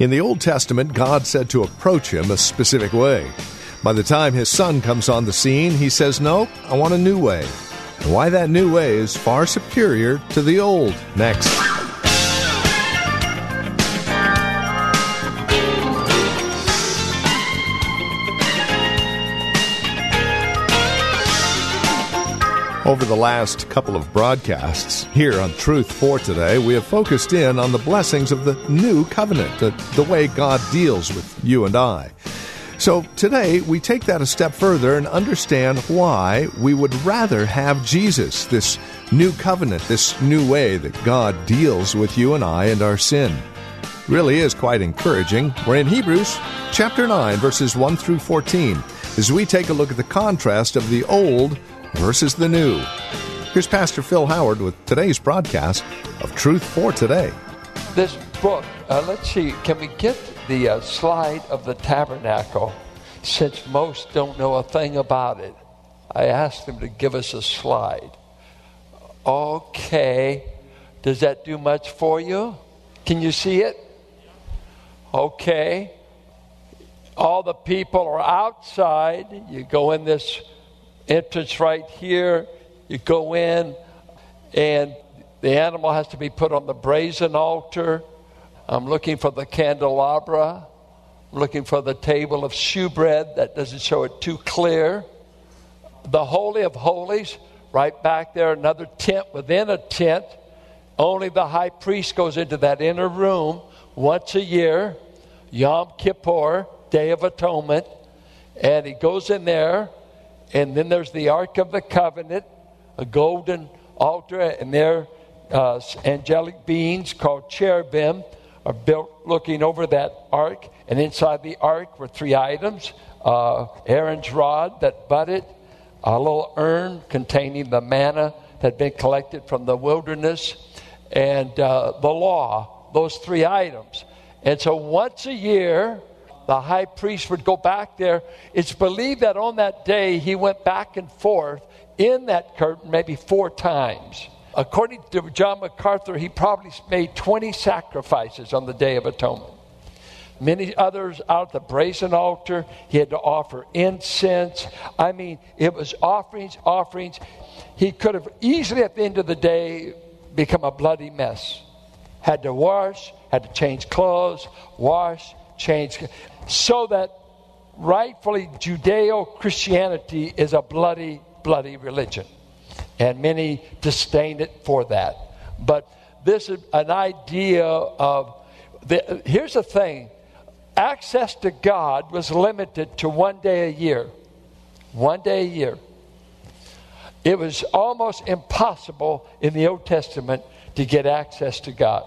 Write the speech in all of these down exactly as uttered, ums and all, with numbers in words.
In the Old Testament, God said to approach him a specific way. By the time his son comes on the scene, he says, no, I want a new way. And why that new way is far superior to the old. Next. Over the last couple of broadcasts here on Truth for Today, we have focused in on the blessings of the new covenant, the, the way God deals with you and I. So today, we take that a step further and understand why we would rather have Jesus, this new covenant, this new way that God deals with you and I and our sin. It really is quite encouraging. We're in Hebrews chapter nine, verses one through fourteen, as we take a look at the contrast of the old versus the new. Here's Pastor Phil Howard with today's broadcast of Truth for Today. This book, uh, let's see, can we get the uh, slide of the tabernacle, since most don't know a thing about it? I asked them to give us a slide. Okay. Does that do much for you? Can you see it? Okay. All the people are outside. You go in this entrance right here, you go in, and the animal has to be put on the brazen altar. I'm looking for the candelabra. I'm looking for the table of shewbread. That doesn't show it too clear. The Holy of Holies, right back there, another tent within a tent. Only the high priest goes into that inner room once a year, Yom Kippur, Day of Atonement, and he goes in there. And then there's the Ark of the Covenant, a golden altar, and their uh, angelic beings called cherubim are built looking over that ark. And inside the ark were three items, uh, Aaron's rod that budded, a little urn containing the manna that had been collected from the wilderness, and uh, the law, those three items. And so once a year, the high priest would go back there. It's believed that on that day, he went back and forth in that curtain maybe four times. According to John MacArthur, he probably made twenty sacrifices on the Day of Atonement. Many others out at the brazen altar. He had to offer incense. I mean, it was offerings, offerings. He could have easily at the end of the day become a bloody mess. Had to wash, had to change clothes, wash, change. So that rightfully Judeo-Christianity is a bloody, bloody religion. And many disdain it for that. But this is an idea of, the, here's the thing, access to God was limited to one day a year. One day a year. It was almost impossible in the Old Testament to get access to God.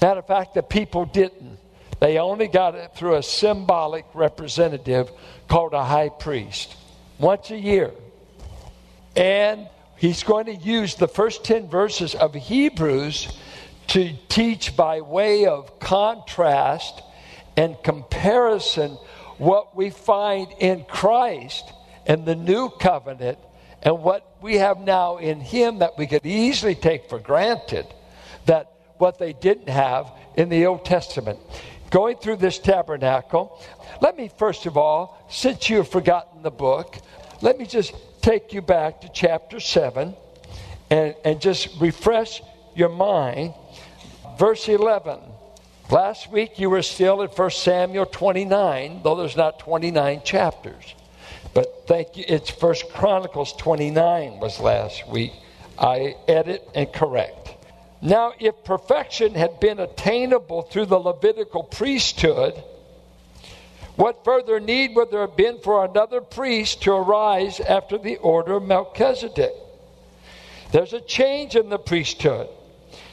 Matter of fact, the people didn't. They only got it through a symbolic representative called a high priest once a year. And he's going to use the first ten verses of Hebrews to teach by way of contrast and comparison what we find in Christ and the new covenant and what we have now in him that we could easily take for granted, that what they didn't have in the Old Testament. Going through this tabernacle, let me first of all, since you've forgotten the book, let me just take you back to chapter seven and, and just refresh your mind. Verse eleven. Last week you were still at First Samuel twenty-nine, though there's not twenty-nine chapters. But thank you, it's First Chronicles twenty-nine was last week. I edit and correct. Now, if perfection had been attainable through the Levitical priesthood, what further need would there have been for another priest to arise after the order of Melchizedek? There's a change in the priesthood.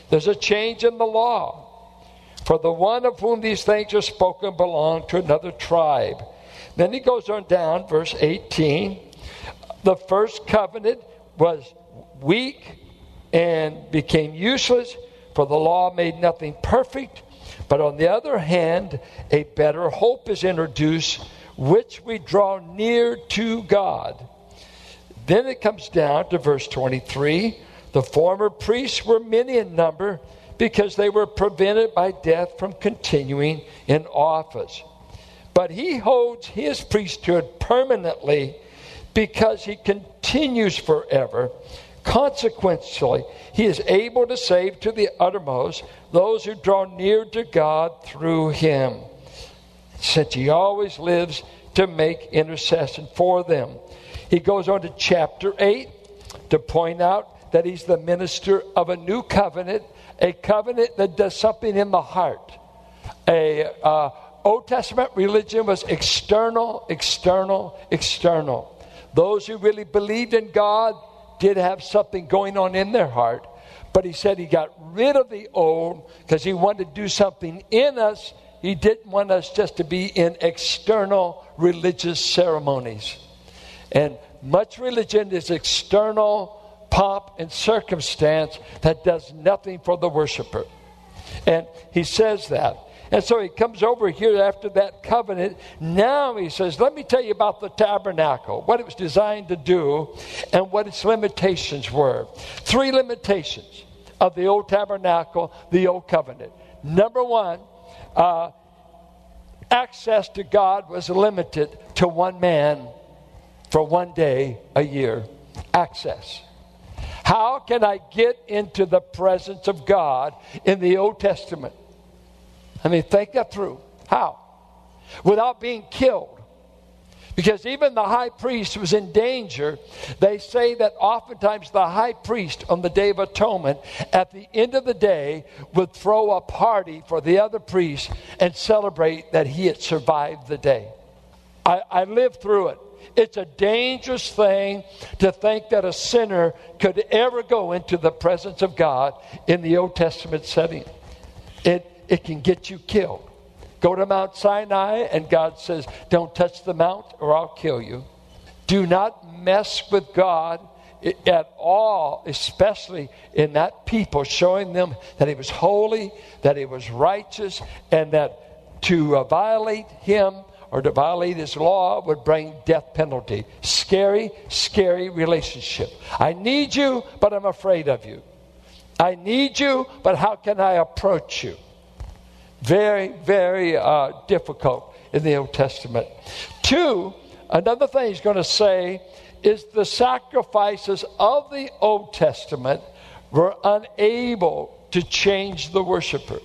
There's a change in the law. For the one of whom these things are spoken belonged to another tribe. Then he goes on down, verse eighteen. The first covenant was weak and became useless, for the law made nothing perfect. But on the other hand, a better hope is introduced, which we draw near to God. Then it comes down to verse twenty-three. The former priests were many in number, because they were prevented by death from continuing in office. But he holds his priesthood permanently because he continues forever. Consequently, he is able to save to the uttermost those who draw near to God through him, since he always lives to make intercession for them. He goes on to chapter eight to point out that he's the minister of a new covenant, a covenant that does something in the heart. A uh, Old Testament religion was external, external, external. Those who really believed in God did have something going on in their heart. But he said he got rid of the old because he wanted to do something in us. He didn't want us just to be in external religious ceremonies. And much religion is external pomp and circumstance that does nothing for the worshiper. And he says that. And so he comes over here after that covenant. Now he says, let me tell you about the tabernacle, what it was designed to do, and what its limitations were. Three limitations of the old tabernacle, the old covenant. Number one, uh, access to God was limited to one man for one day a year. Access. How can I get into the presence of God in the Old Testament? I mean, think that through. How? Without being killed. Because even the high priest was in danger. They say that oftentimes the high priest on the Day of Atonement, at the end of the day, would throw a party for the other priests and celebrate that he had survived the day. I, I lived through it. It's a dangerous thing to think that a sinner could ever go into the presence of God in the Old Testament setting. It it can get you killed. Go to Mount Sinai and God says, don't touch the mount or I'll kill you. Do not mess with God at all, especially in that people, showing them that he was holy, that he was righteous, and that to uh, violate him or to violate his law would bring death penalty. Scary, scary relationship. I need you, but I'm afraid of you. I need you, but how can I approach you? Very, very uh, difficult in the Old Testament. Two, another thing he's going to say is the sacrifices of the Old Testament were unable to change the worshiper.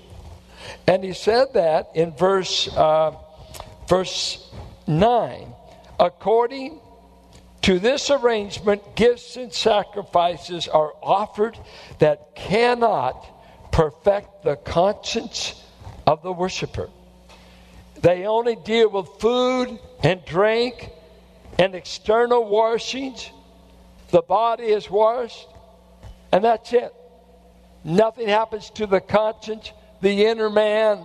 And he said that in verse... Uh, Verse nine, according to this arrangement, gifts and sacrifices are offered that cannot perfect the conscience of the worshiper. They only deal with food and drink and external washings. The body is washed, and that's it. Nothing happens to the conscience, the inner man.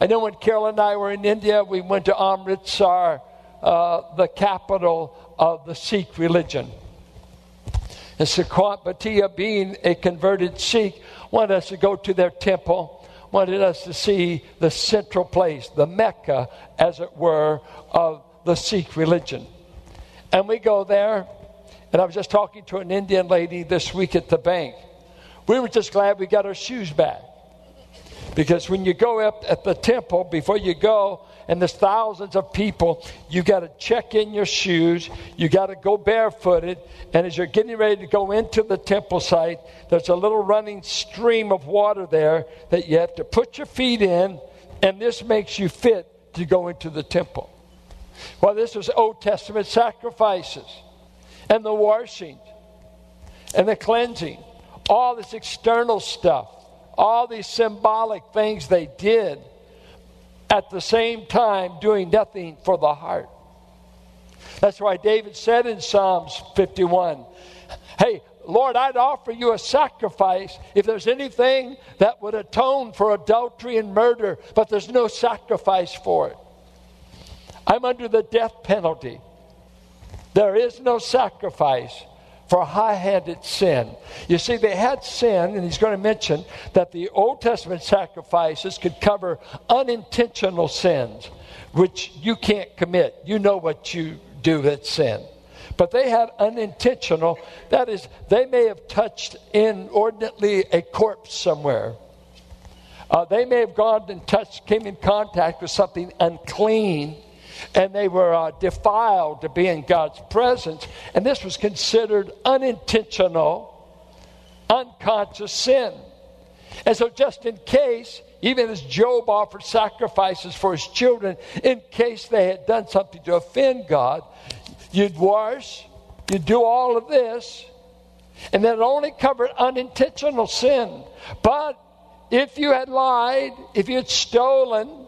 I know when Carol and I were in India, we went to Amritsar, uh, the capital of the Sikh religion. And Sukhwant Bhatia, being a converted Sikh, wanted us to go to their temple, wanted us to see the central place, the Mecca, as it were, of the Sikh religion. And we go there, and I was just talking to an Indian lady this week at the bank. We were just glad we got our shoes back. Because when you go up at the temple, before you go, and there's thousands of people, you got to check in your shoes. You got to go barefooted. And as you're getting ready to go into the temple site, there's a little running stream of water there that you have to put your feet in. And this makes you fit to go into the temple. Well, this was Old Testament sacrifices. And the washing. And the cleansing. All this external stuff. All these symbolic things they did, at the same time doing nothing for the heart. That's why David said in Psalms fifty-one, hey, Lord, I'd offer you a sacrifice if there's anything that would atone for adultery and murder, but there's no sacrifice for it. I'm under the death penalty. There is no sacrifice for high-handed sin. You see, they had sin, and he's going to mention that the Old Testament sacrifices could cover unintentional sins, which you can't commit. You know what you do that's sin. But they had unintentional, that is, they may have touched inordinately a corpse somewhere. Uh, they may have gone and touched, came in contact with something unclean, and they were uh, defiled to be in God's presence. And this was considered unintentional, unconscious sin. And so just in case, even as Job offered sacrifices for his children, in case they had done something to offend God, you'd wash, you'd do all of this, and that only covered unintentional sin. But if you had lied, if you had stolen,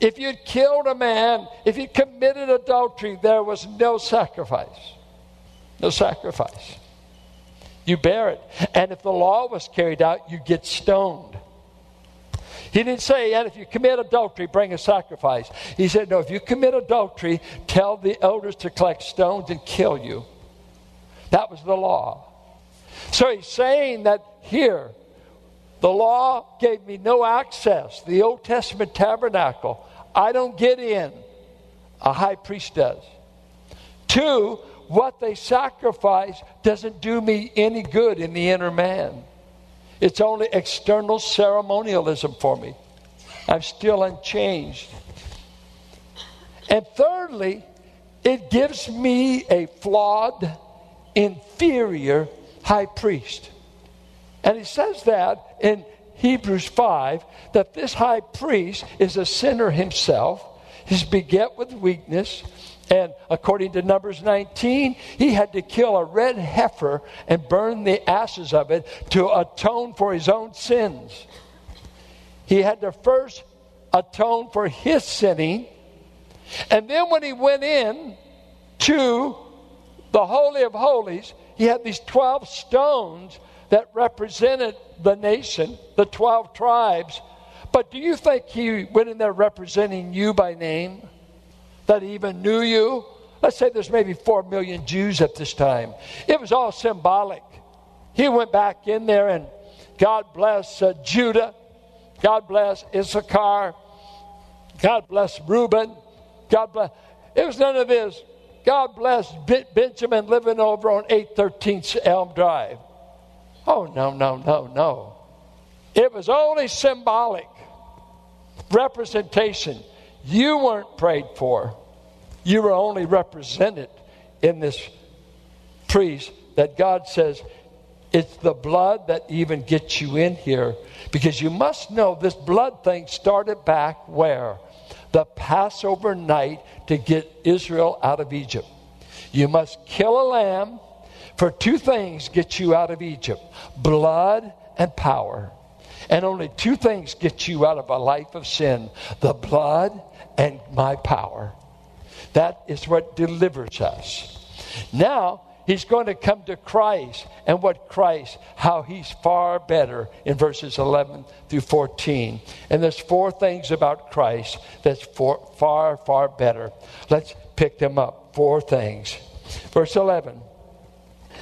if you had killed a man, if you committed adultery, there was no sacrifice. No sacrifice. You bear it. And if the law was carried out, you get stoned. He didn't say, and if you commit adultery, bring a sacrifice. He said, no, if you commit adultery, tell the elders to collect stones and kill you. That was the law. So he's saying that here, the law gave me no access. The Old Testament tabernacle, I don't get in. A high priest does. Two, what they sacrifice doesn't do me any good in the inner man. It's only external ceremonialism for me. I'm still unchanged. And thirdly, it gives me a flawed, inferior high priest. And he says that in Hebrews five, that this high priest is a sinner himself. He's beget with weakness. And according to Numbers nineteen, he had to kill a red heifer and burn the ashes of it to atone for his own sins. He had to first atone for his sinning. And then when he went in to the Holy of Holies, he had these twelve stones that represented the nation, the twelve tribes. But do you think he went in there representing you by name? That he even knew you? Let's say there's maybe four million Jews at this time. It was all symbolic. He went back in there and God bless uh, Judah. God bless Issachar. God bless Reuben. God bless. It was none of this. God bless B- Benjamin living over on eight thirteen Elm Drive. Oh, no, no, no, no. It was only symbolic representation. You weren't prayed for. You were only represented in this priest that God says, it's the blood that even gets you in here. Because you must know this blood thing started back where? The Passover night to get Israel out of Egypt. You must kill a lamb for two things get you out of Egypt. Blood and power. And only two things get you out of a life of sin. The blood and my power. That is what delivers us. Now, he's going to come to Christ. And what Christ, how he's far better in verses eleven through fourteen. And there's four things about Christ that's for, far, far better. Let's pick them up. Four things. Verse eleven.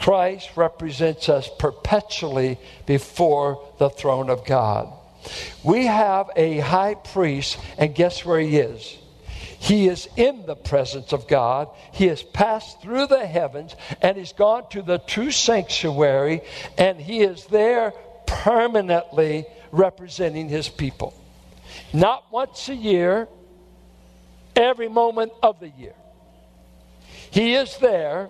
Christ represents us perpetually before the throne of God. We have a high priest, and guess where he is? He is in the presence of God. He has passed through the heavens, and he's gone to the true sanctuary, and he is there permanently representing his people. Not once a year, every moment of the year. He is there,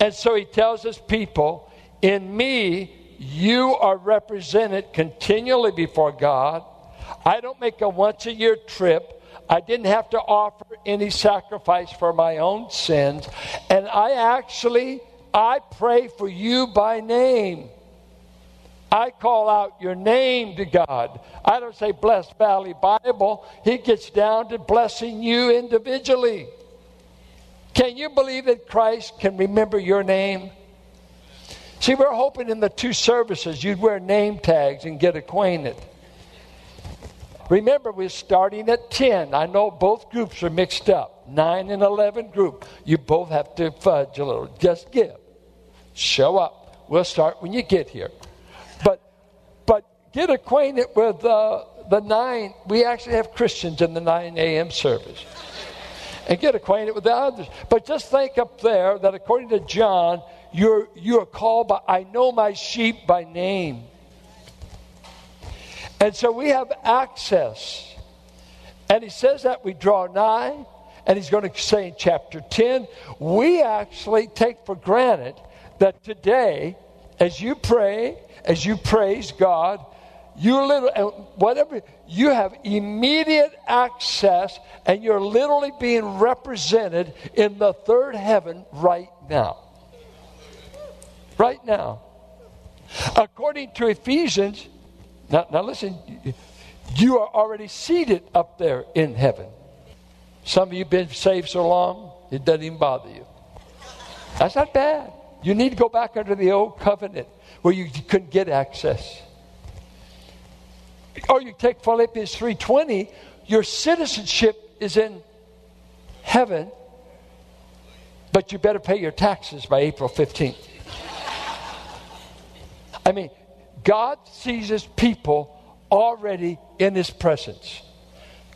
and so he tells his people, in me you are represented continually before God. I don't make a once-a-year trip. I didn't have to offer any sacrifice for my own sins. And I actually, I pray for you by name. I call out your name to God. I don't say bless Valley Bible. He gets down to blessing you individually. Can you believe that Christ can remember your name? See, we're hoping in the two services you'd wear name tags and get acquainted. Remember, we're starting at ten. I know both groups are mixed up. nine and eleven group. You both have to fudge a little. Just give. Show up. We'll start when you get here. But but get acquainted with uh, the nine. We actually have Christians in the nine a.m. service. And get acquainted with the others. But just think up there that according to John, you're you're called by, I know my sheep by name. And so we have access. And he says that we draw nigh. And he's going to say in chapter ten, we actually take for granted that today, as you pray, as you praise God, you little whatever you have immediate access, and you're literally being represented in the third heaven right now. Right now, according to Ephesians, now, now listen, you are already seated up there in heaven. Some of you have been saved so long it doesn't even bother you. That's not bad. You need to go back under the old covenant where you couldn't get access. Or you take Philippians three twenty, your citizenship is in heaven, but you better pay your taxes by April fifteenth. I mean, God sees his people already in his presence,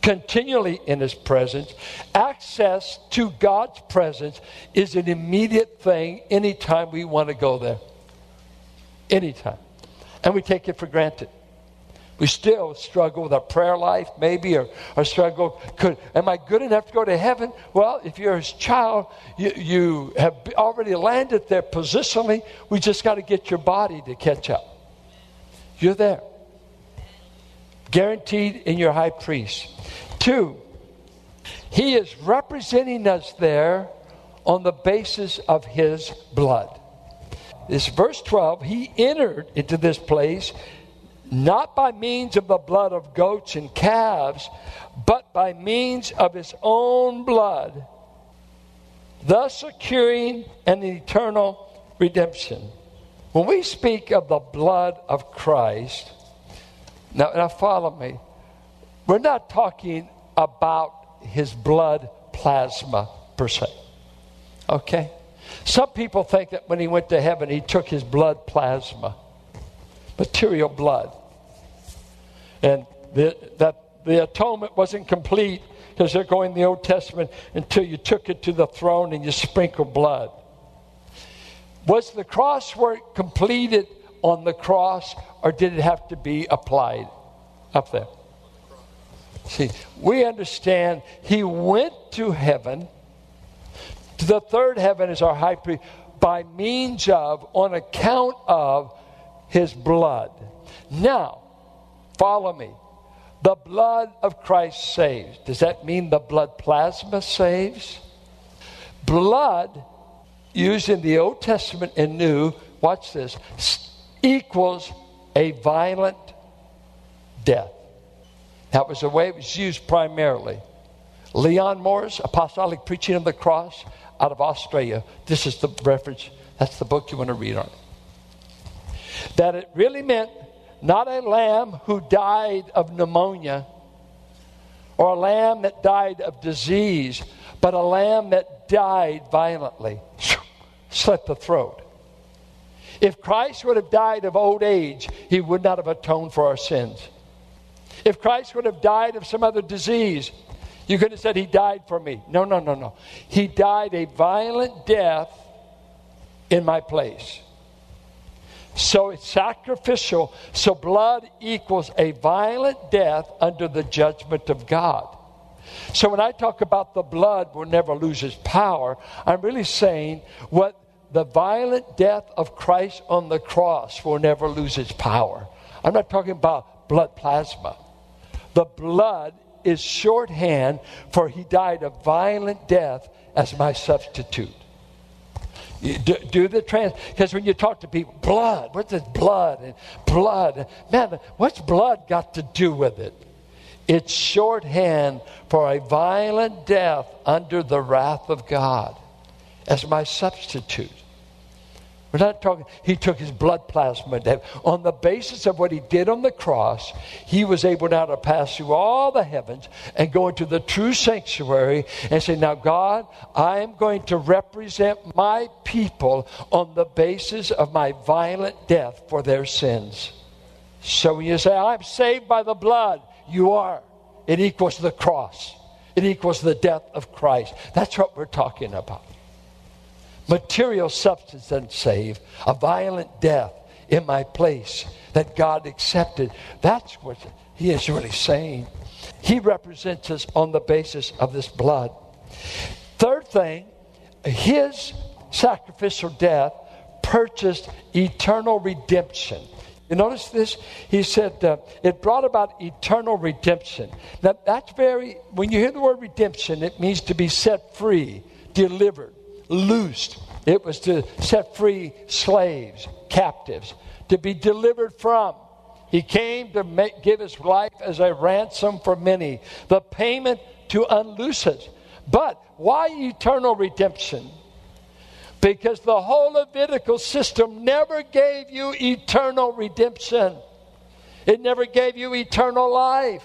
continually in his presence. Access to God's presence is an immediate thing anytime we want to go there. Anytime. And we take it for granted. We still struggle with our prayer life, maybe, or, or struggle. Could, am I good enough to go to heaven? Well, if you're his child, you, you have already landed there positionally. We just got to get your body to catch up. You're there. Guaranteed in your high priest. Two, he is representing us there on the basis of his blood. This verse twelve, he entered into this place not by means of the blood of goats and calves, but by means of his own blood, thus securing an eternal redemption. When we speak of the blood of Christ, now, now follow me, we're not talking about his blood plasma per se, okay? Some people think that when he went to heaven, he took his blood plasma, material blood. And the, that the atonement wasn't complete because they're going in the Old Testament until you took it to the throne and you sprinkled blood. Was the cross work completed on the cross, or did it have to be applied up there? See, we understand he went to heaven, to the third heaven as our high priest, by means of, on account of, his blood. Now, follow me. The blood of Christ saves. Does that mean the blood plasma saves? Blood, used in the Old Testament and New, watch this, equals a violent death. That was the way it was used primarily. Leon Morris, Apostolic Preaching on the Cross, out of Australia. This is the reference. That's the book you want to read on it. That it really meant not a lamb who died of pneumonia or a lamb that died of disease, but a lamb that died violently, slit the throat. If Christ would have died of old age, he would not have atoned for our sins. If Christ would have died of some other disease, you could have said, he died for me. No, no, no, no. He died a violent death in my place. So it's sacrificial. So blood equals a violent death under the judgment of God. So when I talk about the blood will never lose its power, I'm really saying what the violent death of Christ on the cross will never lose its power. I'm not talking about blood plasma. The blood is shorthand for he died a violent death as my substitute. Do, do the trans, because when you talk to people, blood, what's this blood and blood? Man, what's blood got to do with it? It's shorthand for a violent death under the wrath of God as my substitute. We're not talking, he took his blood plasma. On the basis of what he did on the cross, he was able now to pass through all the heavens and go into the true sanctuary and say, now, God, I am going to represent my people on the basis of my violent death for their sins. So when you say, I'm saved by the blood, you are. It equals the cross. It equals the death of Christ. That's what we're talking about. Material substance doesn't save. A violent death in my place that God accepted. That's what he is really saying. He represents us on the basis of this blood. Third thing, his sacrificial death purchased eternal redemption. You notice this? He said uh, it brought about eternal redemption. Now that's very, when you hear the word redemption, it means to be set free, delivered, loosed. It was to set free slaves, captives, to be delivered from. He came to make, give his life as a ransom for many, the payment to unloose us. But why eternal redemption? Because the whole Levitical system never gave you eternal redemption. It never gave you eternal life.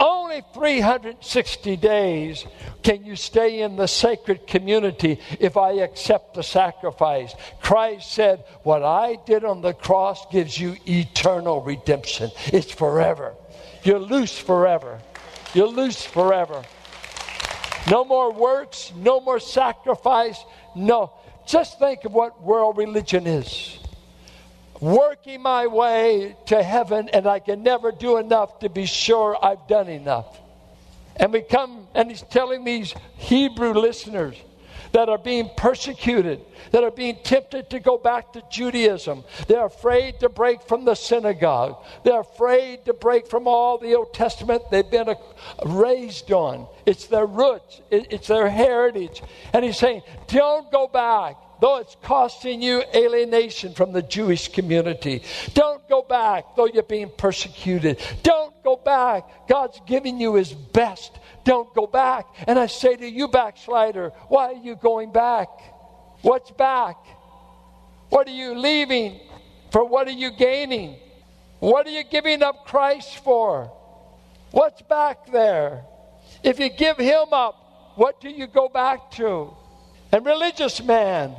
Only three hundred sixty days can you stay in the sacred community if I accept the sacrifice. Christ said, what I did on the cross gives you eternal redemption. It's forever. You're loose forever. You're loose forever. No more works, no more sacrifice. No, just think of what world religion is. Working my way to heaven, and I can never do enough to be sure I've done enough. And we come, and he's telling these Hebrew listeners that are being persecuted, that are being tempted to go back to Judaism. They're afraid to break from the synagogue. They're afraid to break from all the Old Testament they've been raised on. It's their roots. It's their heritage. And he's saying, don't go back, though it's costing you alienation from the Jewish community. Don't go back, though you're being persecuted. Don't go back. God's giving you his best. Don't go back. And I say to you, backslider, why are you going back? What's back? What are you leaving? For what are you gaining? What are you giving up Christ for? What's back there? If you give him up, what do you go back to? And religious man,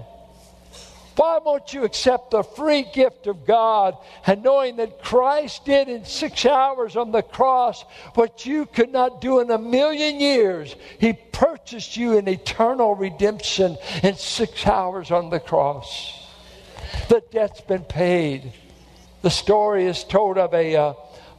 why won't you accept the free gift of God and knowing that Christ did in six hours on the cross what you could not do in a million years? He purchased you in eternal redemption in six hours on the cross. The debt's been paid. The story is told of a uh,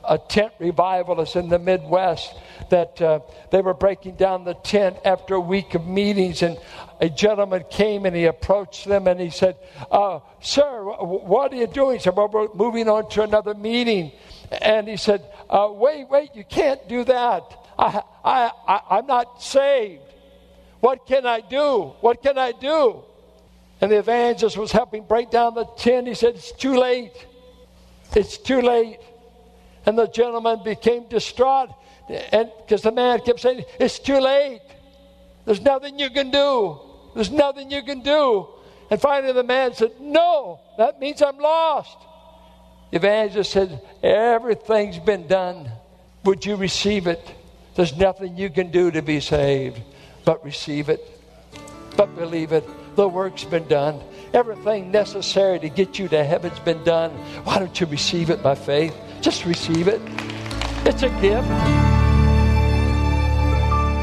a tent revivalist in the Midwest that uh, they were breaking down the tent after a week of meetings, and a gentleman came and he approached them and he said, uh, sir, what are you doing? He said, well, we're moving on to another meeting. And he said, uh, wait, wait, you can't do that. I, I, I, I'm not saved. What can I do? What can I do? And the evangelist was helping break down the tent. He said, it's too late. It's too late. And the gentleman became distraught and because the man kept saying, it's too late. There's nothing you can do. There's nothing you can do. And finally the man said, no, that means I'm lost. The evangelist said, everything's been done. Would you receive it? There's nothing you can do to be saved, but receive it, but believe it. The work's been done. Everything necessary to get you to heaven's been done. Why don't you receive it by faith? Just receive it. It's a gift.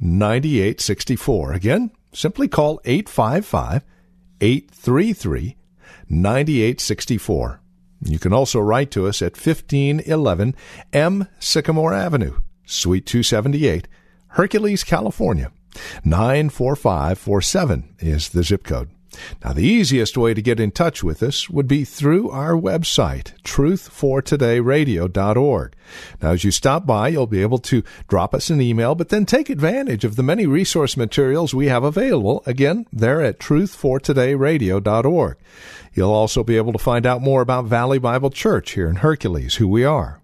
nine eight six four. Again, simply call eight five five, eight three three, nine eight six four. You can also write to us at fifteen eleven M Sycamore Avenue, Suite two seventy-eight, Hercules, California. nine four five four seven is the zip code. Now, the easiest way to get in touch with us would be through our website, truth for today radio dot org. Now, as you stop by, you'll be able to drop us an email, but then take advantage of the many resource materials we have available. Again, they're at truth for today radio dot org. You'll also be able to find out more about Valley Bible Church here in Hercules, who we are,